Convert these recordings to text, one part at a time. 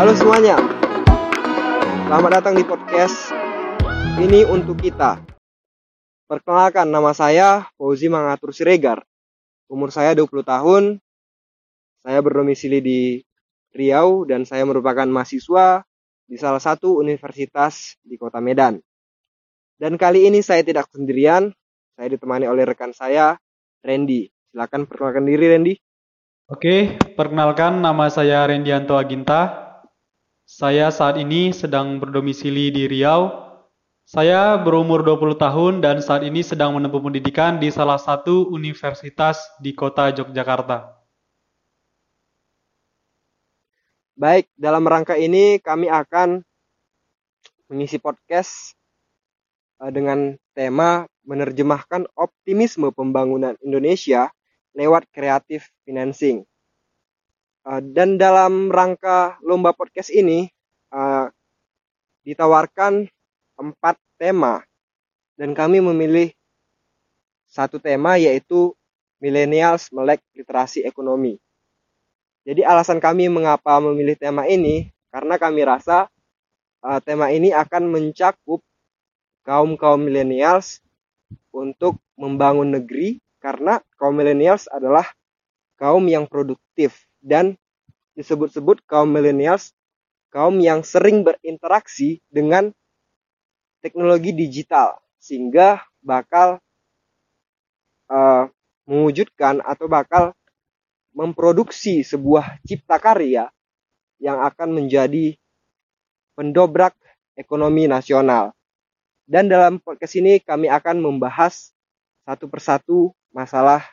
Halo semuanya, selamat datang di podcast ini untuk kita. Perkenalkan, nama saya Fauzi Mangatur Siregar. Umur saya 20 tahun. Saya berdomisili di Riau dan saya merupakan mahasiswa di salah satu universitas di Kota Medan. Dan kali ini saya tidak sendirian. Saya ditemani oleh rekan saya, Randy. Silakan perkenalkan diri, Randy. Oke, perkenalkan, nama saya Randy Anto Aginta. Saya saat ini sedang berdomisili di Riau. Saya berumur 20 tahun dan saat ini sedang menempuh pendidikan di salah satu universitas di Kota Yogyakarta. Baik, dalam rangka ini kami akan mengisi podcast dengan tema menerjemahkan optimisme pembangunan Indonesia lewat kreatif financing. Dan dalam rangka lomba podcast ini ditawarkan 4 tema dan kami memilih satu tema, yaitu millennials melek literasi ekonomi. Jadi alasan kami mengapa memilih tema ini karena kami rasa tema ini akan mencakup kaum millennials untuk membangun negeri, karena kaum millennials adalah kaum yang produktif. Dan disebut-sebut kaum millennials, kaum yang sering berinteraksi dengan teknologi digital, sehingga bakal mewujudkan atau bakal memproduksi sebuah cipta karya yang akan menjadi pendobrak ekonomi nasional. Dan dalam podcast ini kami akan membahas satu persatu masalah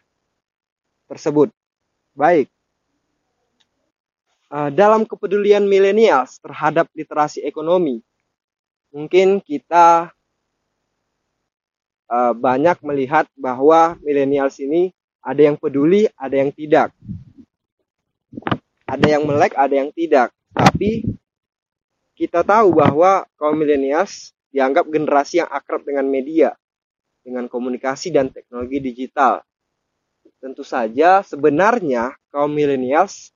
tersebut. Baik. Dalam kepedulian milenials terhadap literasi ekonomi, mungkin kita banyak melihat bahwa milenials ini ada yang peduli, ada yang tidak. Ada yang melek, ada yang tidak. Tapi kita tahu bahwa kaum milenials dianggap generasi yang akrab dengan media, dengan komunikasi dan teknologi digital. Tentu saja sebenarnya kaum milenials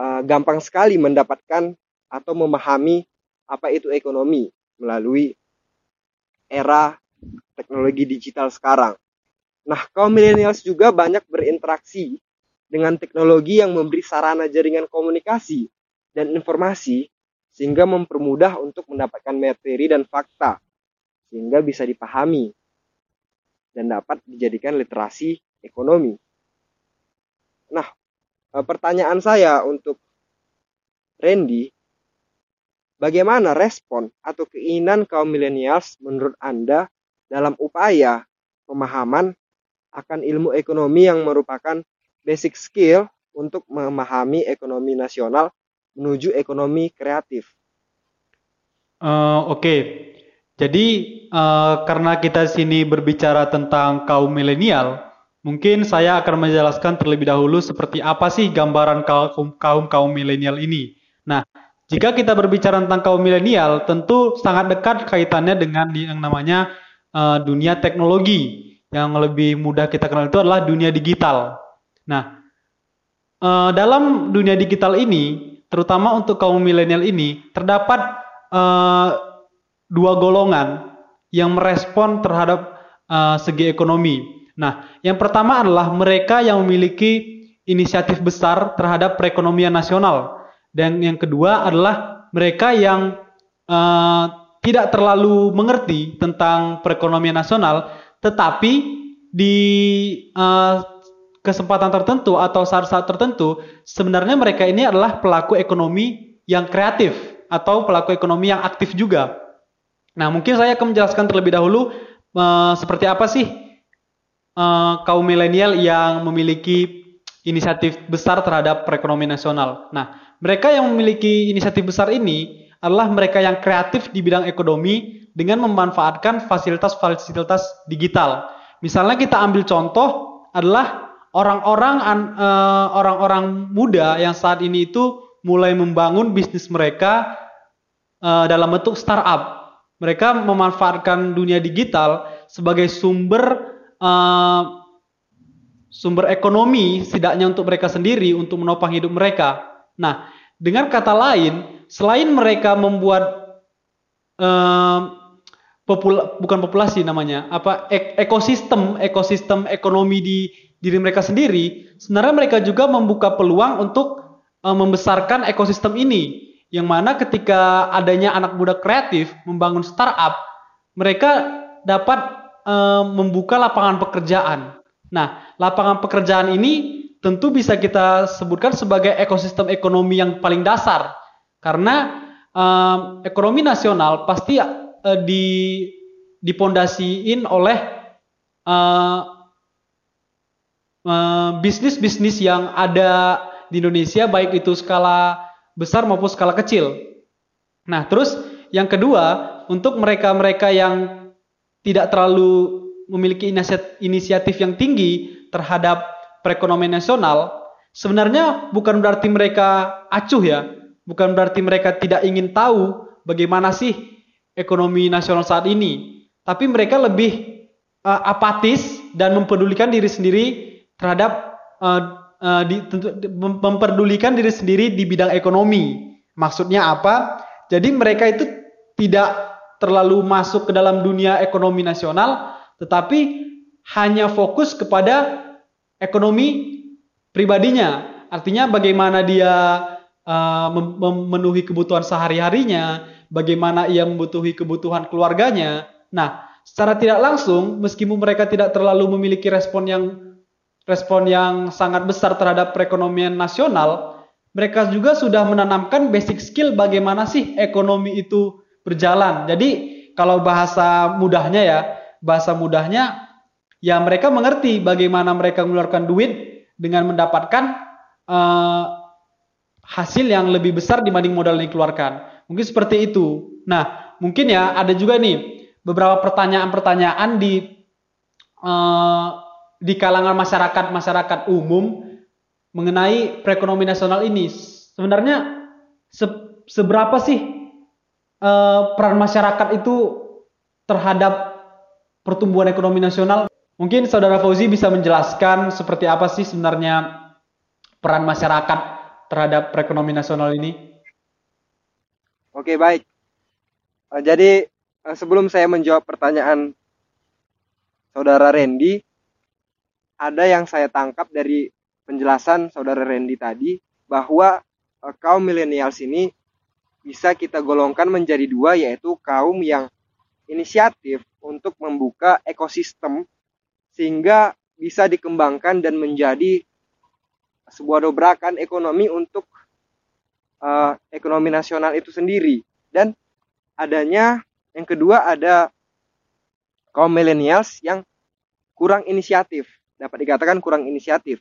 gampang sekali mendapatkan atau memahami apa itu ekonomi melalui era teknologi digital sekarang. Nah, kaum millennials juga banyak berinteraksi dengan teknologi yang memberi sarana jaringan komunikasi dan informasi, sehingga mempermudah untuk mendapatkan materi dan fakta, sehingga bisa dipahami dan dapat dijadikan literasi ekonomi. Nah, pertanyaan saya untuk Randy, bagaimana respon atau keinginan kaum millennials menurut Anda dalam upaya pemahaman akan ilmu ekonomi yang merupakan basic skill untuk memahami ekonomi nasional menuju ekonomi kreatif? Oke. Jadi karena kita sini berbicara tentang kaum milenial, mungkin saya akan menjelaskan terlebih dahulu seperti apa sih gambaran kaum milenial ini. Nah, jika kita berbicara tentang kaum milenial, tentu sangat dekat kaitannya dengan yang namanya dunia teknologi. Yang lebih mudah kita kenal itu adalah dunia digital. Nah, dalam dunia digital ini, terutama untuk kaum milenial ini, terdapat 2 golongan yang merespon terhadap segi ekonomi. Nah, yang pertama adalah mereka yang memiliki inisiatif besar terhadap perekonomian nasional. Dan yang kedua adalah mereka yang tidak terlalu mengerti tentang perekonomian nasional, tetapi di kesempatan tertentu atau saat-saat tertentu, sebenarnya mereka ini adalah pelaku ekonomi yang kreatif atau pelaku ekonomi yang aktif juga. Nah, mungkin saya akan menjelaskan terlebih dahulu seperti apa sih kaum milenial yang memiliki inisiatif besar terhadap perekonomian nasional. Nah, mereka yang memiliki inisiatif besar ini adalah mereka yang kreatif di bidang ekonomi dengan memanfaatkan fasilitas-fasilitas digital. Misalnya kita ambil contoh adalah orang-orang muda yang saat ini itu mulai membangun bisnis mereka dalam bentuk startup. Mereka memanfaatkan dunia digital sebagai sumber ekonomi setidaknya untuk mereka sendiri, untuk menopang hidup mereka. Nah, dengan kata lain, selain mereka membuat bukan populasi namanya, apa ekosistem ekonomi di diri mereka sendiri, sebenarnya mereka juga membuka peluang untuk membesarkan ekosistem ini, yang mana ketika adanya anak muda kreatif membangun startup, mereka dapat membuka lapangan pekerjaan. Nah, lapangan pekerjaan ini tentu bisa kita sebutkan sebagai ekosistem ekonomi yang paling dasar, karena ekonomi nasional pasti dipondasiin oleh bisnis-bisnis yang ada di Indonesia, baik itu skala besar maupun skala kecil. Nah, terus yang kedua, untuk mereka-mereka yang tidak terlalu memiliki inisiatif yang tinggi terhadap perekonomian nasional, sebenarnya bukan berarti mereka acuh ya, bukan berarti mereka tidak ingin tahu bagaimana sih ekonomi nasional saat ini, tapi mereka lebih apatis dan mempedulikan diri sendiri terhadap memperdulikan diri sendiri di bidang ekonomi. Maksudnya apa? Jadi mereka itu tidak terlalu masuk ke dalam dunia ekonomi nasional, tetapi hanya fokus kepada ekonomi pribadinya. Artinya bagaimana dia memenuhi kebutuhan sehari-harinya, bagaimana ia membutuhi kebutuhan keluarganya. Nah, secara tidak langsung, meskipun mereka tidak terlalu memiliki respon yang sangat besar terhadap perekonomian nasional, mereka juga sudah menanamkan basic skill bagaimana sih ekonomi itu berjalan. Jadi, kalau bahasa mudahnya ya mereka mengerti bagaimana mereka mengeluarkan duit dengan mendapatkan hasil yang lebih besar dibanding modal yang dikeluarkan. Mungkin seperti itu. Nah, mungkin ya ada juga nih beberapa pertanyaan-pertanyaan di kalangan masyarakat umum mengenai perekonomian nasional ini. Sebenarnya seberapa sih peran masyarakat itu terhadap pertumbuhan ekonomi nasional? Mungkin Saudara Fauzi bisa menjelaskan seperti apa sih sebenarnya peran masyarakat terhadap perekonomian nasional ini? Oke, baik. Jadi sebelum saya menjawab pertanyaan Saudara Randy, ada yang saya tangkap dari penjelasan Saudara Randy tadi, bahwa kaum milenials ini bisa kita golongkan menjadi dua, yaitu kaum yang inisiatif untuk membuka ekosistem sehingga bisa dikembangkan dan menjadi sebuah dobrakan ekonomi untuk ekonomi nasional itu sendiri. Dan adanya yang kedua, ada kaum millennials yang kurang inisiatif, dapat dikatakan kurang inisiatif,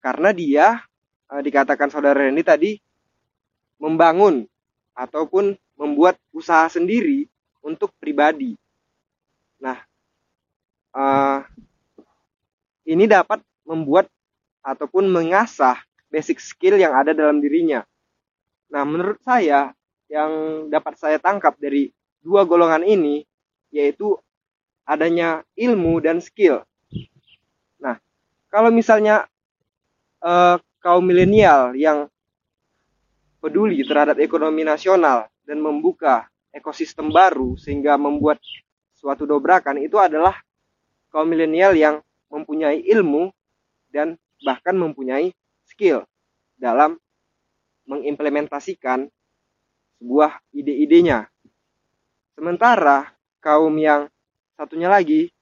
karena dia dikatakan Saudara Randy tadi membangun ataupun membuat usaha sendiri untuk pribadi. Nah, ini dapat membuat ataupun mengasah basic skill yang ada dalam dirinya. Nah, menurut saya yang dapat saya tangkap dari dua golongan ini yaitu adanya ilmu dan skill. Nah, kalau misalnya kaum milenial yang peduli terhadap ekonomi nasional dan membuka ekosistem baru sehingga membuat suatu dobrakan, itu adalah kaum milenial yang mempunyai ilmu dan bahkan mempunyai skill dalam mengimplementasikan sebuah ide-idenya. Sementara kaum yang satunya lagi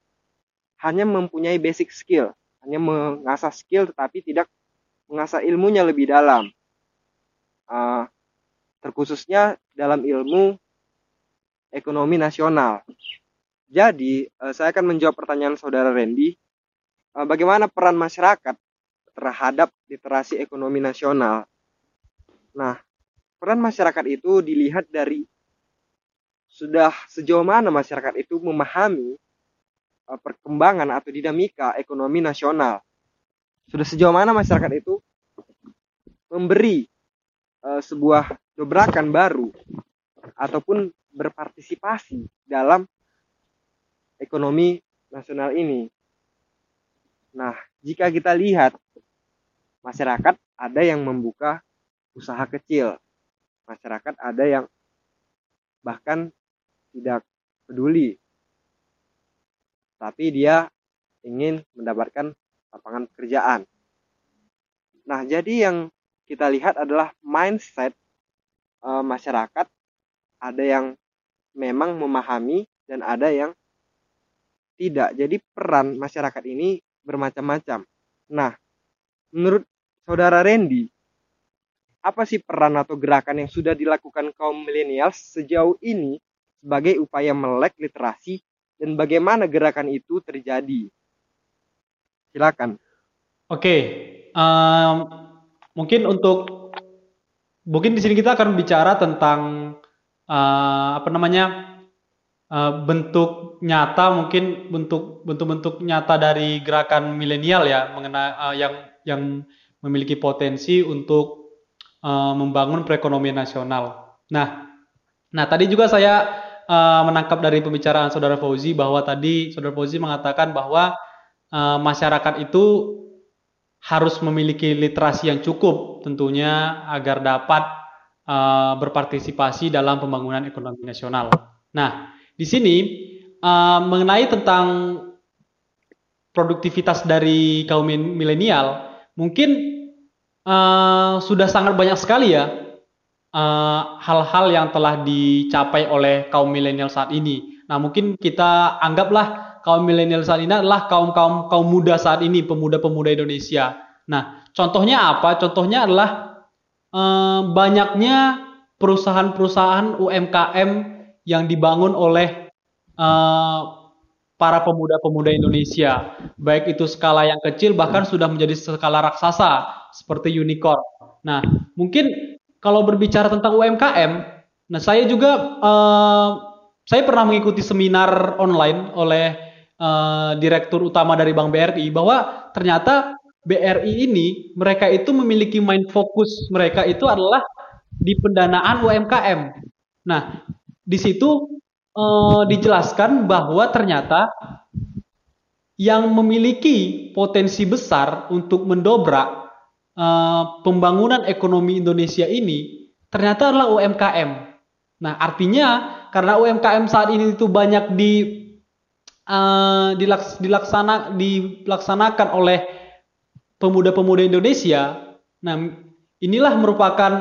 hanya mempunyai basic skill, hanya mengasah skill tetapi tidak mengasah ilmunya lebih dalam. Terkhususnya dalam ilmu ekonomi nasional. Jadi saya akan menjawab pertanyaan Saudara Randy, bagaimana peran masyarakat terhadap literasi ekonomi nasional. Nah, peran masyarakat itu dilihat dari sudah sejauh mana masyarakat itu memahami perkembangan atau dinamika ekonomi nasional. Sudah sejauh mana masyarakat itu memberi sebuah dobrakan baru ataupun berpartisipasi dalam ekonomi nasional ini. Nah, jika kita lihat, masyarakat ada yang membuka usaha kecil, masyarakat ada yang bahkan tidak peduli, tapi dia ingin mendapatkan lapangan pekerjaan. Nah, jadi yang kita lihat adalah mindset masyarakat, ada yang memang memahami dan ada yang tidak. Jadi peran masyarakat ini bermacam-macam. Nah, menurut saudara Randy, apa sih peran atau gerakan yang sudah dilakukan kaum milenial sejauh ini sebagai upaya melek literasi dan bagaimana gerakan itu terjadi? Silakan. Oke. Mungkin di sini kita akan bicara tentang bentuk nyata, mungkin bentuk nyata dari gerakan milenial ya, mengenai yang memiliki potensi untuk membangun perekonomian nasional. Nah tadi juga saya menangkap dari pembicaraan saudara Fauzi bahwa tadi saudara Fauzi mengatakan bahwa masyarakat itu harus memiliki literasi yang cukup tentunya agar dapat berpartisipasi dalam pembangunan ekonomi nasional. Nah, di sini mengenai tentang produktivitas dari kaum milenial, mungkin sudah sangat banyak sekali ya hal-hal yang telah dicapai oleh kaum milenial saat ini. Nah, mungkin kita anggaplah kaum milenial saat ini adalah kaum muda saat ini, pemuda-pemuda Indonesia. Nah, contohnya apa? Contohnya adalah banyaknya perusahaan-perusahaan UMKM yang dibangun oleh para pemuda-pemuda Indonesia. Baik itu skala yang kecil, bahkan sudah menjadi skala raksasa seperti unicorn. Nah, mungkin kalau berbicara tentang UMKM, nah saya juga saya pernah mengikuti seminar online oleh direktur utama dari Bank BRI, bahwa ternyata BRI ini mereka itu memiliki mind fokus, mereka itu adalah di pendanaan UMKM. Nah, di situ dijelaskan bahwa ternyata yang memiliki potensi besar untuk mendobrak pembangunan ekonomi Indonesia ini ternyata adalah UMKM. Nah, artinya karena UMKM saat ini itu banyak dilaksanakan oleh pemuda-pemuda Indonesia. Nah, inilah merupakan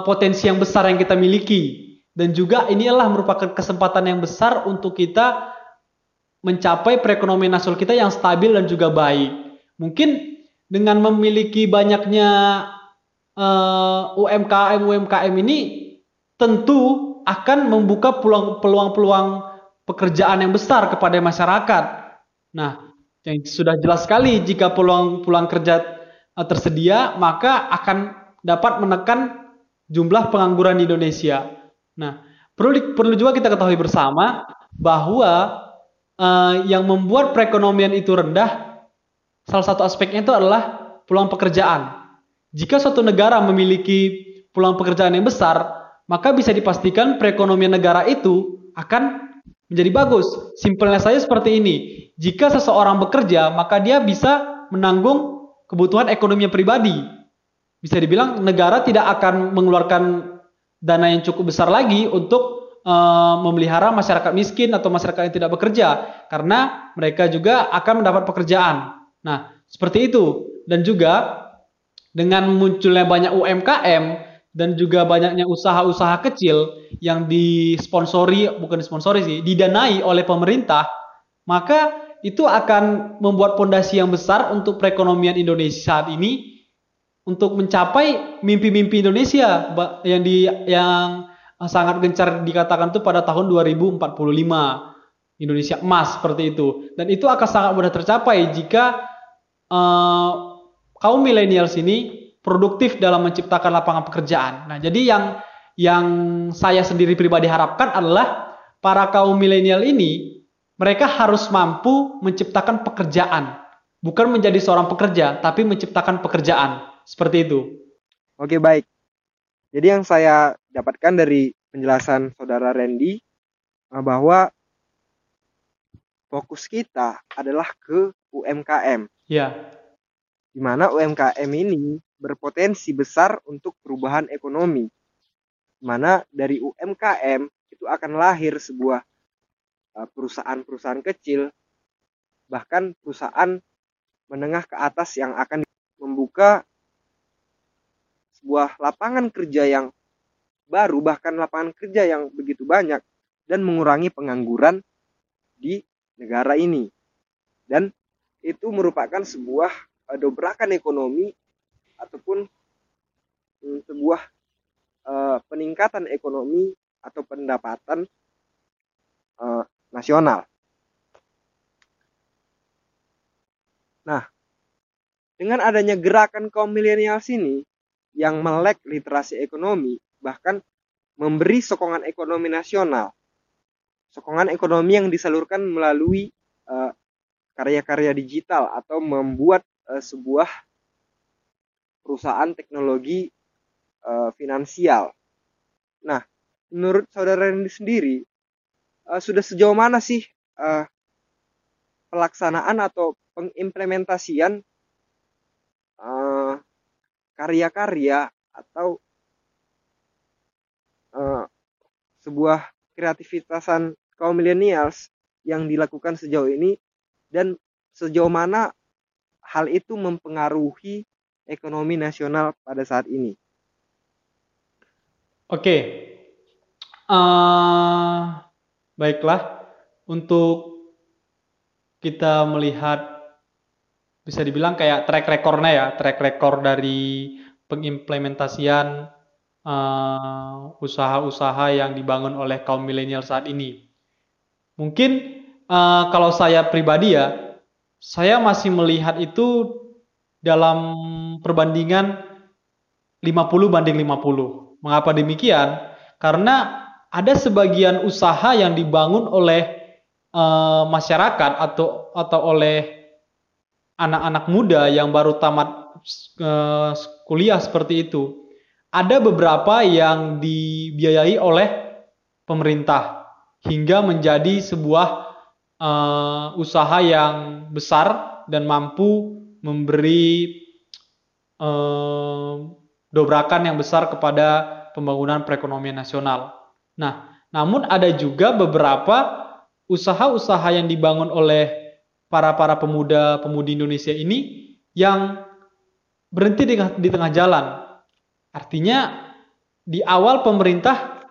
potensi yang besar yang kita miliki, dan juga inilah merupakan kesempatan yang besar untuk kita mencapai perekonomian nasional kita yang stabil dan juga baik. Mungkin dengan memiliki banyaknya UMKM ini tentu akan membuka peluang-peluang pekerjaan yang besar kepada masyarakat. Nah, yang sudah jelas sekali jika peluang kerja tersedia, maka akan dapat menekan jumlah pengangguran di Indonesia. Nah, perlu juga kita ketahui bersama bahwa yang membuat perekonomian itu rendah, salah satu aspeknya itu adalah peluang pekerjaan. Jika suatu negara memiliki peluang pekerjaan yang besar, maka bisa dipastikan perekonomian negara itu akan menjadi bagus. Simpelnya saya seperti ini. Jika seseorang bekerja, maka dia bisa menanggung kebutuhan ekonominya pribadi. Bisa dibilang negara tidak akan mengeluarkan dana yang cukup besar lagi untuk memelihara masyarakat miskin atau masyarakat yang tidak bekerja, karena mereka juga akan mendapat pekerjaan. Nah, seperti itu. Dan juga dengan munculnya banyak UMKM dan juga banyaknya usaha-usaha kecil yang didanai oleh pemerintah, maka itu akan membuat fondasi yang besar untuk perekonomian Indonesia saat ini untuk mencapai mimpi-mimpi Indonesia yang sangat gencar dikatakan itu pada tahun 2045, Indonesia emas seperti itu. Dan itu akan sangat mudah tercapai jika kaum milenial sini produktif dalam menciptakan lapangan pekerjaan. Nah, jadi yang saya sendiri pribadi harapkan adalah para kaum milenial ini mereka harus mampu menciptakan pekerjaan, bukan menjadi seorang pekerja, tapi menciptakan pekerjaan, seperti itu. Oke, baik. Jadi yang saya dapatkan dari penjelasan saudara Randy bahwa fokus kita adalah ke UMKM. Iya. Di mana UMKM ini berpotensi besar untuk perubahan ekonomi. Mana dari UMKM itu akan lahir sebuah perusahaan-perusahaan kecil, bahkan perusahaan menengah ke atas yang akan membuka sebuah lapangan kerja yang baru, bahkan lapangan kerja yang begitu banyak, dan mengurangi pengangguran di negara ini. Dan itu merupakan sebuah dobrakan ekonomi ataupun sebuah peningkatan ekonomi atau pendapatan nasional. Nah, dengan adanya gerakan kaum milenial sini yang melek literasi ekonomi, bahkan memberi sokongan ekonomi nasional, sokongan ekonomi yang disalurkan melalui karya-karya digital atau membuat sebuah perusahaan teknologi finansial. Nah, menurut saudara Randy sendiri, sudah sejauh mana sih pelaksanaan atau pengimplementasian karya-karya atau sebuah kreativitasan kaum millennials yang dilakukan sejauh ini, dan sejauh mana hal itu mempengaruhi ekonomi nasional pada saat ini? Oke, baiklah, untuk kita melihat bisa dibilang kayak track record dari pengimplementasian usaha-usaha yang dibangun oleh kaum milenial saat ini. Mungkin kalau saya pribadi ya, saya masih melihat itu dalam perbandingan 50-50. Mengapa demikian? Karena ada sebagian usaha yang dibangun oleh masyarakat atau oleh anak-anak muda yang baru tamat kuliah seperti itu. Ada beberapa yang dibiayai oleh pemerintah hingga menjadi sebuah usaha yang besar dan mampu memberi dobrakan yang besar kepada pembangunan perekonomian nasional. Nah, namun ada juga beberapa usaha-usaha yang dibangun oleh para pemuda-pemudi Indonesia ini yang berhenti di tengah jalan. Artinya di awal pemerintah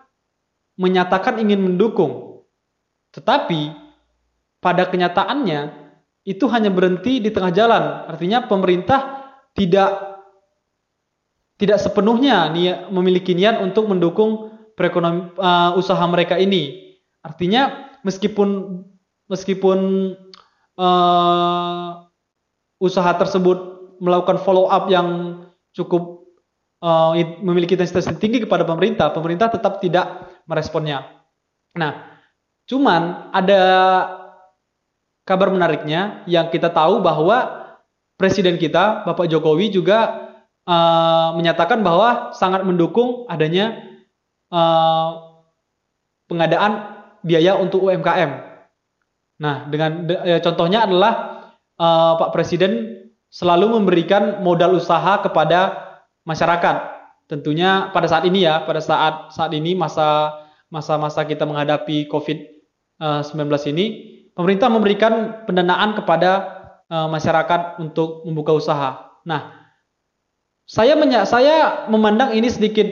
menyatakan ingin mendukung, tetapi pada kenyataannya itu hanya berhenti di tengah jalan. Artinya pemerintah tidak sepenuhnya memiliki niat untuk mendukung perekonomian usaha mereka ini. Artinya meskipun usaha tersebut melakukan follow up yang cukup memiliki intensitas yang tinggi kepada pemerintah tetap tidak meresponnya. Nah, cuman ada kabar menariknya yang kita tahu bahwa Presiden kita, Bapak Jokowi, juga menyatakan bahwa sangat mendukung adanya pengadaan biaya untuk UMKM. Nah, contohnya adalah Pak Presiden selalu memberikan modal usaha kepada masyarakat. Tentunya pada saat ini ya, saat ini masa-masa kita menghadapi COVID-19 ini, pemerintah memberikan pendanaan kepada masyarakat untuk membuka usaha. Nah, saya memandang ini sedikit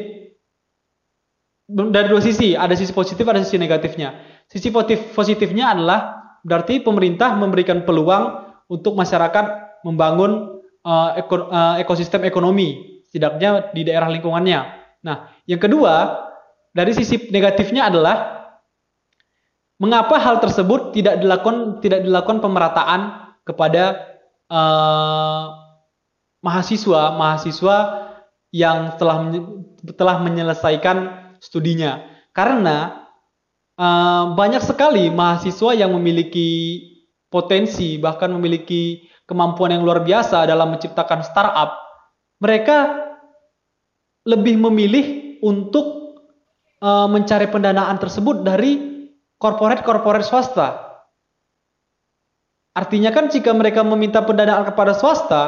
dari dua sisi, ada sisi positif, ada sisi negatifnya. Sisi positifnya adalah berarti pemerintah memberikan peluang untuk masyarakat membangun ekosistem ekonomi, setidaknya di daerah lingkungannya. Nah, yang kedua, dari sisi negatifnya adalah mengapa hal tersebut tidak dilakukan pemerataan kepada mahasiswa yang telah menyelesaikan studinya, karena banyak sekali mahasiswa yang memiliki potensi, bahkan memiliki kemampuan yang luar biasa dalam menciptakan startup. Mereka lebih memilih untuk mencari pendanaan tersebut dari korporat-korporat swasta. Artinya kan jika mereka meminta pendanaan kepada swasta,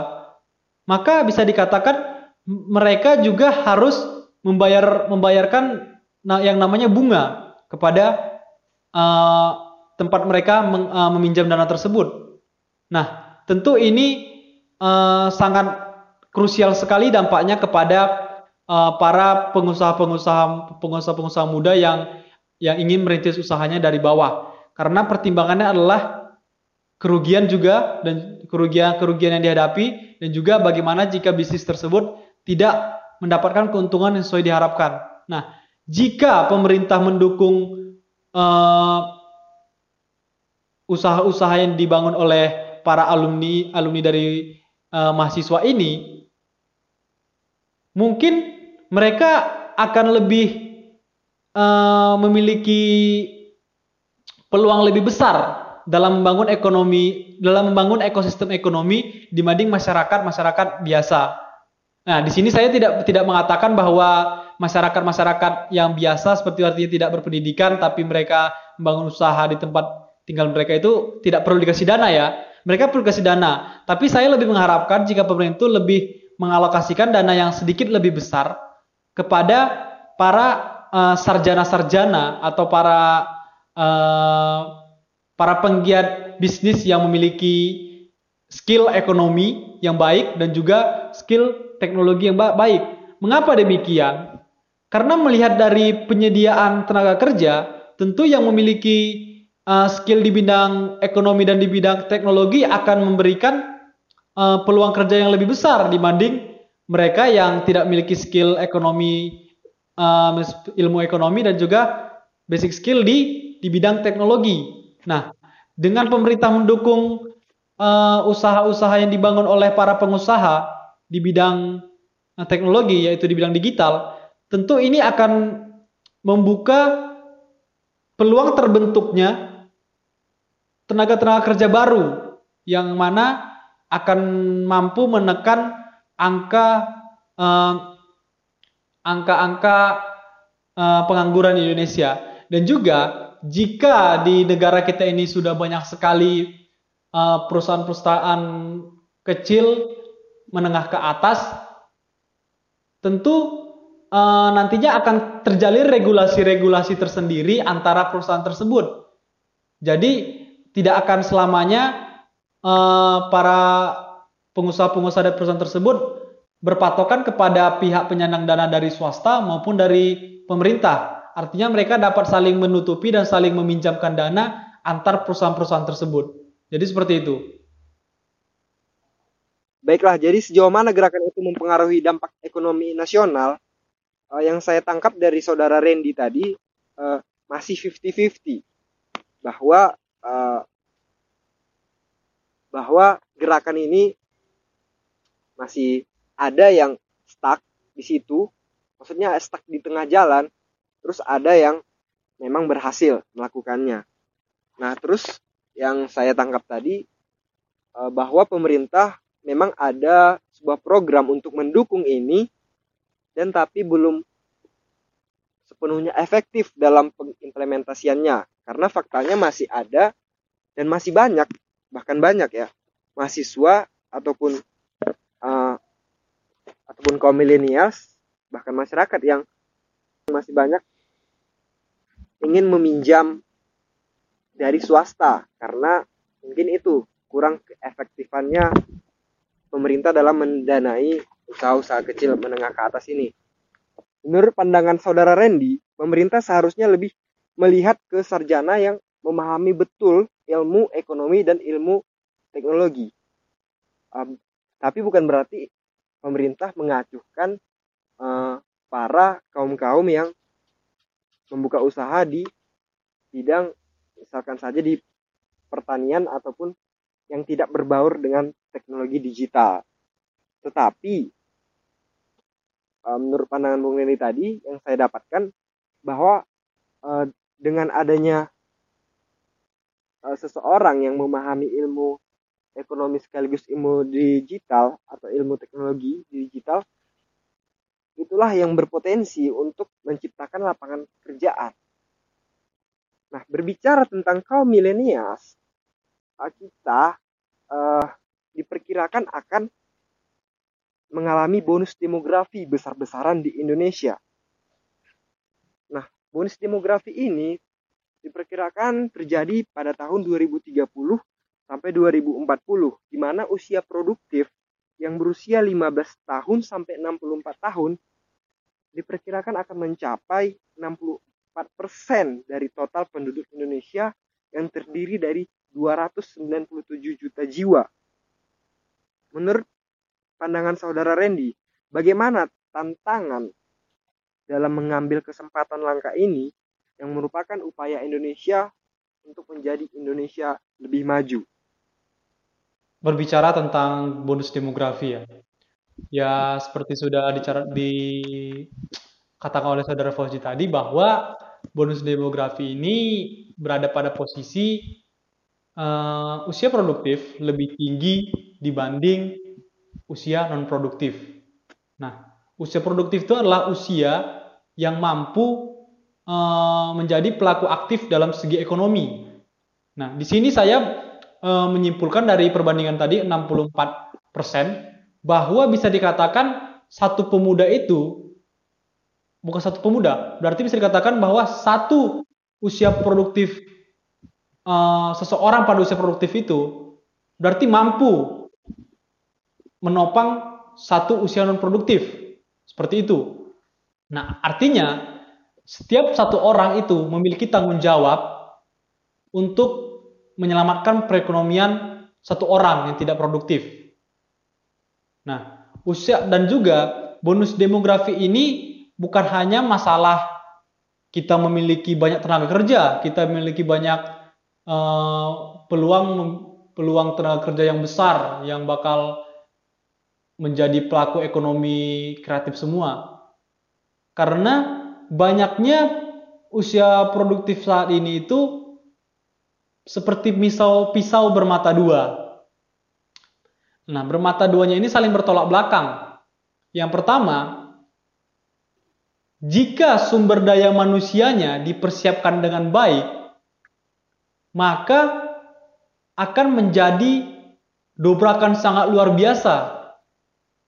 maka bisa dikatakan mereka juga harus membayarkan yang namanya bunga kepada tempat mereka meminjam dana tersebut. Nah, tentu ini sangat krusial sekali dampaknya kepada para pengusaha muda yang ingin merintis usahanya dari bawah, karena pertimbangannya adalah kerugian juga, dan kerugian yang dihadapi, dan juga bagaimana jika bisnis tersebut tidak mendapatkan keuntungan yang sesuai diharapkan. Nah, jika pemerintah mendukung usaha-usaha yang dibangun oleh para alumni dari mahasiswa ini, mungkin mereka akan lebih memiliki peluang lebih besar dalam membangun ekonomi, dalam membangun ekosistem ekonomi dibanding masyarakat biasa. Nah, di sini saya tidak mengatakan bahwa masyarakat yang biasa seperti artinya tidak berpendidikan tapi mereka membangun usaha di tempat tinggal mereka itu tidak perlu dikasih dana ya. Mereka perlu kasih dana, tapi saya lebih mengharapkan jika pemerintah itu lebih mengalokasikan dana yang sedikit lebih besar kepada para sarjana-sarjana atau para penggiat bisnis yang memiliki skill ekonomi yang baik dan juga skill teknologi yang baik. Mengapa demikian? Karena melihat dari penyediaan tenaga kerja, tentu yang memiliki skill di bidang ekonomi dan di bidang teknologi akan memberikan peluang kerja yang lebih besar dibanding mereka yang tidak memiliki skill ekonomi, ilmu ekonomi dan juga basic skill di bidang teknologi. Nah, dengan pemerintah mendukung usaha-usaha yang dibangun oleh para pengusaha di bidang teknologi, yaitu di bidang digital, tentu ini akan membuka peluang terbentuknya tenaga-tenaga kerja baru yang mana akan mampu menekan angka pengangguran di Indonesia. Dan juga jika di negara kita ini sudah banyak sekali perusahaan-perusahaan kecil menengah ke atas, tentu nantinya akan terjalin regulasi-regulasi tersendiri antara perusahaan tersebut. Jadi tidak akan selamanya para pengusaha-pengusaha dari perusahaan tersebut berpatokan kepada pihak penyandang dana dari swasta maupun dari pemerintah. Artinya mereka dapat saling menutupi dan saling meminjamkan dana antar perusahaan-perusahaan tersebut. Jadi seperti itu. Baiklah, jadi sejauh mana gerakan itu mempengaruhi dampak ekonomi nasional, yang saya tangkap dari saudara Randy tadi, masih 50-50. Bahwa gerakan ini masih ada yang stuck di situ, maksudnya stuck di tengah jalan, terus ada yang memang berhasil melakukannya. Nah, terus yang saya tangkap tadi bahwa pemerintah memang ada sebuah program untuk mendukung ini, dan tapi belum sepenuhnya efektif dalam pengimplementasiannya, karena faktanya masih ada dan masih banyak, bahkan banyak ya, mahasiswa ataupun kaum milenials, bahkan masyarakat yang masih banyak ingin meminjam dari swasta karena mungkin itu kurang efektifannya pemerintah dalam mendanai usaha-usaha kecil menengah ke atas ini. Menurut pandangan saudara Randy, pemerintah seharusnya lebih melihat ke sarjana yang memahami betul ilmu ekonomi dan ilmu teknologi. Tapi bukan berarti pemerintah mengacuhkan para kaum-kaum yang membuka usaha di bidang, misalkan saja di pertanian ataupun yang tidak berbaur dengan teknologi digital. Tetapi, menurut pandangan Bung Randy tadi, yang saya dapatkan bahwa dengan adanya seseorang yang memahami ilmu ekonomi sekaligus ilmu digital atau ilmu teknologi digital, itulah yang berpotensi untuk menciptakan lapangan pekerjaan. Nah, berbicara tentang kaum milenials, kita diperkirakan akan mengalami bonus demografi besar-besaran di Indonesia. Nah, bonus demografi ini diperkirakan terjadi pada tahun 2030 sampai 2040, di mana usia produktif yang berusia 15 tahun sampai 64 tahun diperkirakan akan mencapai 64% dari total penduduk Indonesia yang terdiri dari 297 juta jiwa. Menurut pandangan saudara Randy, bagaimana tantangan dalam mengambil kesempatan langka ini yang merupakan upaya Indonesia untuk menjadi Indonesia lebih maju? Berbicara tentang bonus demografi ya seperti sudah dikatakan oleh saudara Fauzi tadi, bahwa bonus demografi ini berada pada posisi usia produktif lebih tinggi dibanding usia non-produktif. Nah, usia produktif itu adalah usia yang mampu menjadi pelaku aktif dalam segi ekonomi. Nah, di sini saya menyimpulkan dari perbandingan tadi 64%, bahwa bisa dikatakan satu pemuda itu, bukan satu pemuda, berarti bisa dikatakan bahwa satu usia produktif, seseorang pada usia produktif itu berarti mampu menopang satu usia non produktif, seperti itu. Nah, artinya setiap satu orang itu memiliki tanggung jawab untuk menyelamatkan perekonomian satu orang yang tidak produktif. Nah, usia dan juga bonus demografi ini bukan hanya masalah kita memiliki banyak tenaga kerja, kita memiliki banyak peluang tenaga kerja yang besar yang bakal menjadi pelaku ekonomi kreatif semua, karena banyaknya usia produktif saat ini itu seperti pisau bermata dua. Nah, bermata duanya ini saling bertolak belakang. Yang pertama, jika sumber daya manusianya dipersiapkan dengan baik, maka akan menjadi dobrakan sangat luar biasa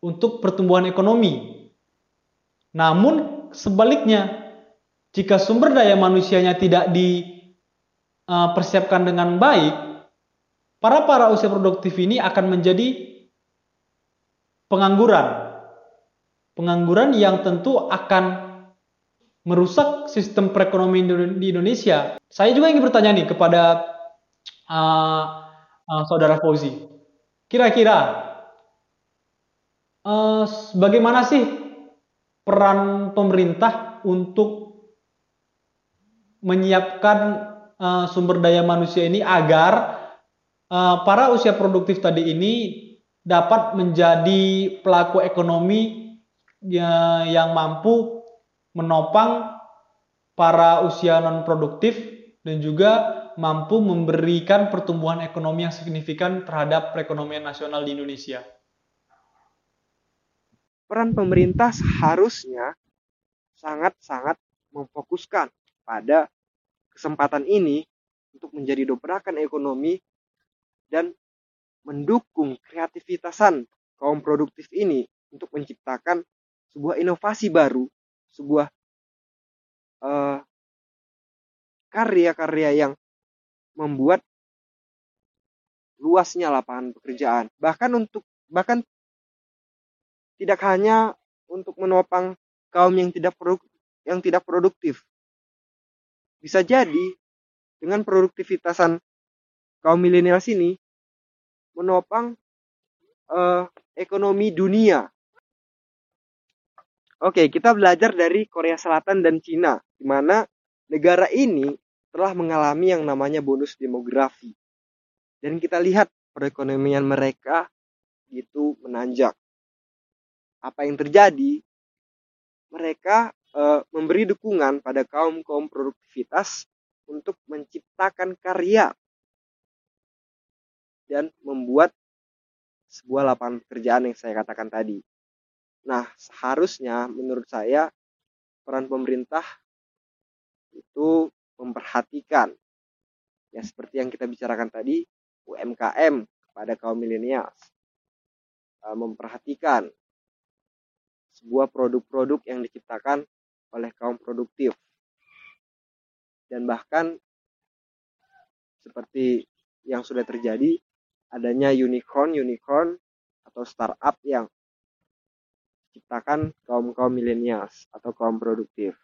untuk pertumbuhan ekonomi. Namun sebaliknya, jika sumber daya manusianya tidak dipersiapkan dengan baik, para usia produktif ini akan menjadi pengangguran yang tentu akan merusak sistem perekonomian di Indonesia. Saya juga ingin bertanya nih kepada saudara Fauzi. Kira-kira bagaimana sih peran pemerintah untuk menyiapkan sumber daya manusia ini agar para usia produktif tadi ini dapat menjadi pelaku ekonomi yang mampu menopang para usia non-produktif dan juga mampu memberikan pertumbuhan ekonomi yang signifikan terhadap perekonomian nasional di Indonesia? Peran pemerintah seharusnya sangat-sangat memfokuskan pada kesempatan ini untuk menjadi dobrakan ekonomi dan mendukung kreativitasan kaum produktif ini untuk menciptakan sebuah inovasi baru, sebuah karya-karya yang membuat luasnya lapangan pekerjaan. Bahkan tidak hanya untuk menopang kaum yang tidak produktif. Bisa jadi dengan produktivitasan kaum milenial sini menopang ekonomi dunia. Oke, kita belajar dari Korea Selatan dan Cina, di mana negara ini telah mengalami yang namanya bonus demografi. Dan kita lihat perekonomian mereka itu menanjak. Apa yang terjadi? Mereka memberi dukungan pada kaum produktivitas untuk menciptakan karya dan membuat sebuah lapangan pekerjaan yang saya katakan tadi. Nah, seharusnya menurut saya peran pemerintah itu memperhatikan, ya seperti yang kita bicarakan tadi, UMKM kepada kaum milenial, memperhatikan sebuah produk-produk yang diciptakan oleh kaum produktif. dan bahkan seperti yang sudah terjadi adanya unicorn atau startup yang ciptakan kaum milenials atau kaum produktif.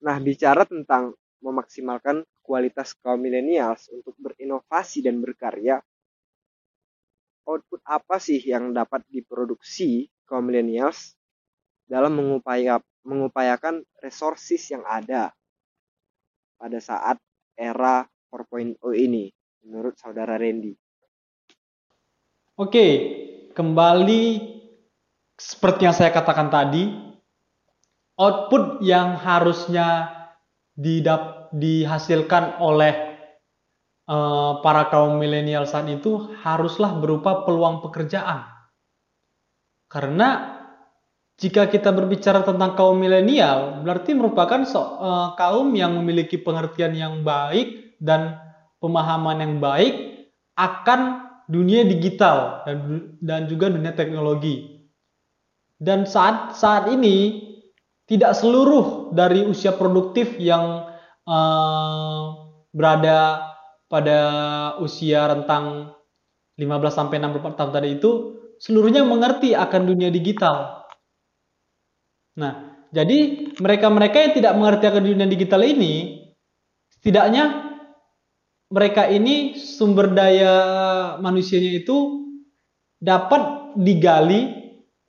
Nah, bicara tentang memaksimalkan kualitas kaum milenials untuk berinovasi dan berkarya, output apa sih yang dapat diproduksi kaum milenials dalam mengupayakan resources yang ada pada saat era 4.0 ini, menurut saudara Randy? Oke, kembali seperti yang saya katakan tadi, output yang harusnya dihasilkan oleh para kaum milenial saat itu haruslah berupa peluang pekerjaan. Karena jika kita berbicara tentang kaum milenial, berarti merupakan kaum yang memiliki pengertian yang baik dan pemahaman yang baik akan dunia digital dan juga dunia teknologi. Dan saat ini tidak seluruh dari usia produktif yang berada pada usia rentang 15-64 tahun tadi itu seluruhnya mengerti akan dunia digital. Nah, jadi mereka-mereka yang tidak mengerti akan dunia digital ini, setidaknya mereka ini sumber daya manusianya itu dapat digali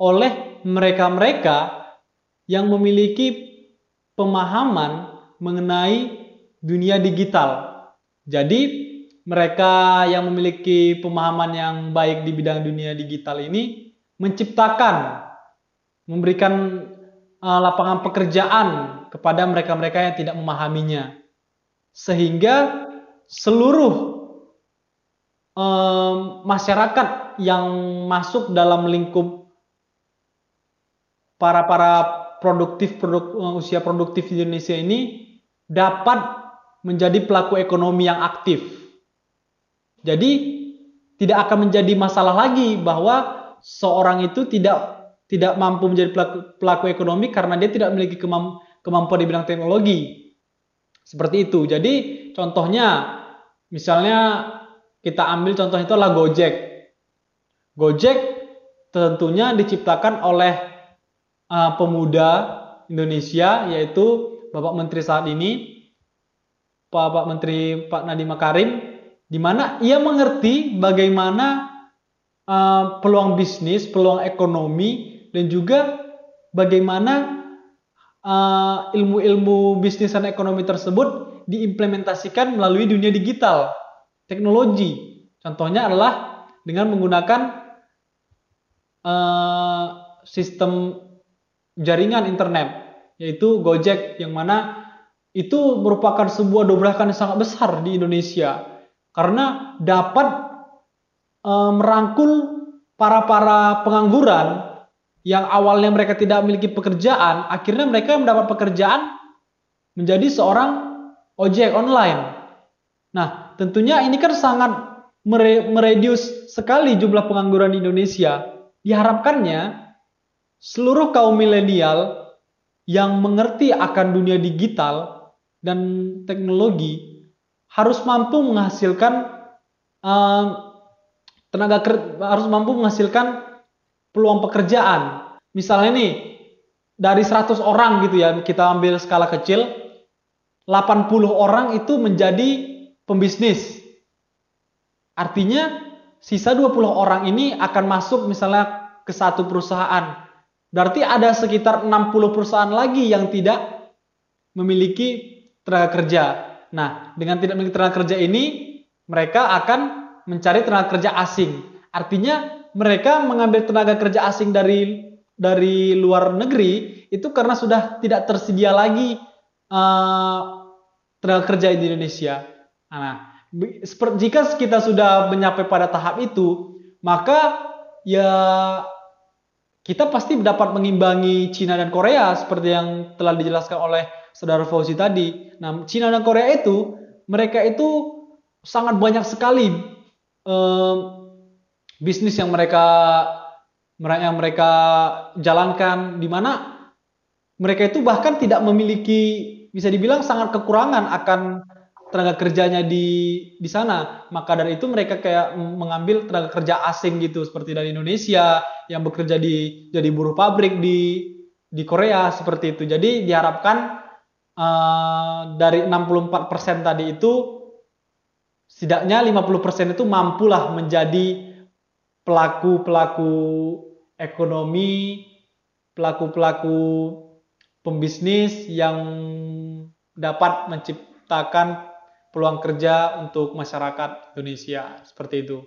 oleh mereka-mereka yang memiliki pemahaman mengenai dunia digital. Jadi mereka yang memiliki pemahaman yang baik di bidang dunia digital ini memberikan lapangan pekerjaan kepada mereka-mereka yang tidak memahaminya, sehingga seluruh masyarakat yang masuk dalam lingkup para usia produktif di Indonesia ini dapat menjadi pelaku ekonomi yang aktif. Jadi tidak akan menjadi masalah lagi bahwa seorang itu tidak mampu menjadi pelaku ekonomi karena dia tidak memiliki kemampuan di bidang teknologi. Seperti itu. Jadi contohnya, misalnya kita ambil contohnya itu adalah Gojek. Gojek tentunya diciptakan oleh pemuda Indonesia, yaitu Bapak Menteri saat ini, Pak Menteri Pak Nadiem Makarim, di mana ia mengerti bagaimana peluang bisnis, peluang ekonomi, dan juga bagaimana ilmu-ilmu bisnis dan ekonomi tersebut diimplementasikan melalui dunia digital, teknologi. Contohnya adalah dengan menggunakan sistem jaringan internet, yaitu Gojek, yang mana itu merupakan sebuah dobrakan yang sangat besar di Indonesia karena dapat merangkul para pengangguran yang awalnya mereka tidak memiliki pekerjaan, akhirnya mereka mendapat pekerjaan menjadi seorang ojek online. Nah, tentunya ini kan sangat mereduce sekali jumlah pengangguran di Indonesia. Diharapkannya seluruh kaum milenial yang mengerti akan dunia digital dan teknologi harus mampu menghasilkan peluang pekerjaan. Misalnya nih, dari 100 orang gitu ya, kita ambil skala kecil, 80 orang itu menjadi pembisnis. Artinya sisa 20 orang ini akan masuk misalnya ke satu perusahaan. Berarti ada sekitar 60 perusahaan lagi yang tidak memiliki tenaga kerja. Nah, dengan tidak memiliki tenaga kerja ini, mereka akan mencari tenaga kerja asing. Artinya, mereka mengambil tenaga kerja asing dari luar negeri itu karena sudah tidak tersedia lagi tenaga kerja di Indonesia. Nah, jika kita sudah mencapai pada tahap itu, maka ya kita pasti dapat mengimbangi Cina dan Korea seperti yang telah dijelaskan oleh saudara Fauzi tadi. Nah, Cina dan Korea itu, mereka itu sangat banyak sekali bisnis yang mereka jalankan, di mana mereka itu bahkan tidak memiliki bisa dibilang sangat kekurangan akan tenaga kerjanya di sana. Maka dari itu mereka kayak mengambil tenaga kerja asing gitu, seperti dari Indonesia yang bekerja jadi buruh pabrik di Korea seperti itu. Jadi diharapkan dari 64% tadi itu setidaknya 50% itu mampulah menjadi pelaku-pelaku ekonomi, pelaku-pelaku pembisnis yang dapat menciptakan peluang kerja untuk masyarakat Indonesia, seperti itu.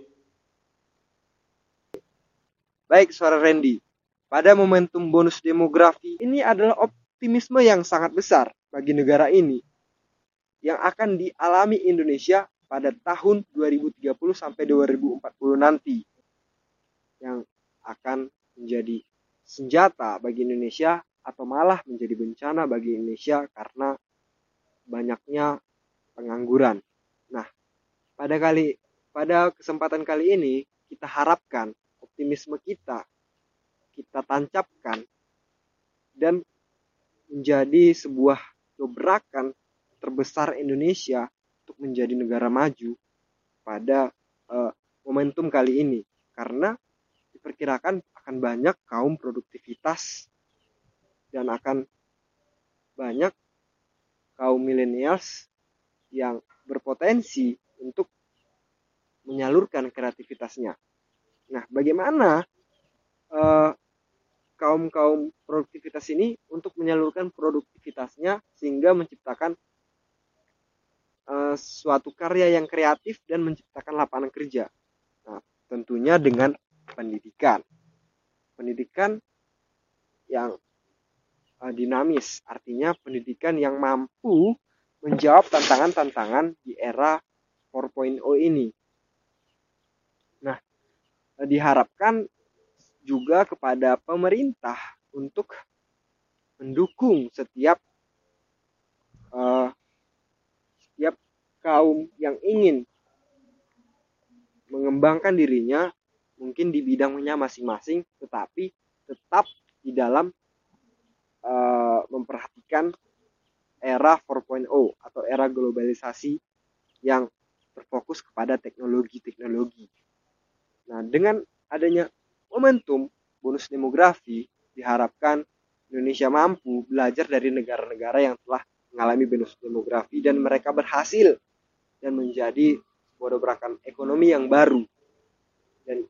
Baik, suara Randy. Pada momentum bonus demografi, ini adalah optimisme yang sangat besar bagi negara ini yang akan dialami Indonesia pada tahun 2030 sampai 2040 nanti, yang akan menjadi senjata bagi Indonesia atau malah menjadi bencana bagi Indonesia karena banyaknya pengangguran. Nah, pada kesempatan kali ini kita harapkan optimisme kita tancapkan dan menjadi sebuah dobrakan terbesar Indonesia untuk menjadi negara maju pada momentum kali ini, karena diperkirakan akan banyak kaum produktivitas dan akan banyak kaum millennials yang berpotensi untuk menyalurkan kreativitasnya. Nah, bagaimana kaum produktivitas ini untuk menyalurkan produktivitasnya sehingga menciptakan suatu karya yang kreatif dan menciptakan lapangan kerja? Nah, tentunya dengan pendidikan. Pendidikan yang dinamis, artinya pendidikan yang mampu menjawab tantangan-tantangan di era 4.0 ini. Nah, diharapkan juga kepada pemerintah untuk mendukung setiap kaum yang ingin mengembangkan dirinya, mungkin di bidangnya masing-masing, tetapi tetap di dalam memperhatikan era 4.0 atau era globalisasi yang berfokus kepada teknologi. Nah, dengan adanya momentum bonus demografi, diharapkan Indonesia mampu belajar dari negara-negara yang telah mengalami bonus demografi dan mereka berhasil dan menjadi dobrakan ekonomi yang baru. Dan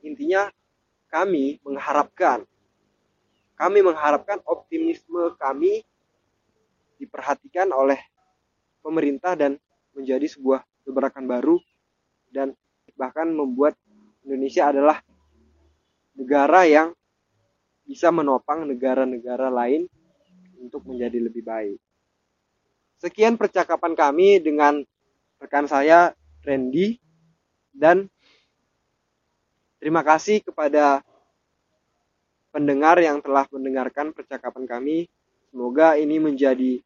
intinya kami mengharapkan optimisme kami diperhatikan oleh pemerintah dan menjadi sebuah gebrakan baru, dan bahkan membuat Indonesia adalah negara yang bisa menopang negara-negara lain untuk menjadi lebih baik. Sekian percakapan kami dengan rekan saya Randy, dan terima kasih kepada pendengar yang telah mendengarkan percakapan kami. Semoga ini menjadi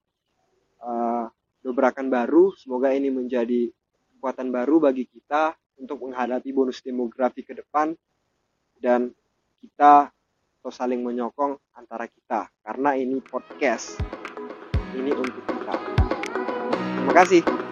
dobrakan baru, semoga ini menjadi kekuatan baru bagi kita untuk menghadapi bonus demografi ke depan, dan kita harus saling menyokong antara kita karena ini podcast, ini untuk kita. Terima kasih.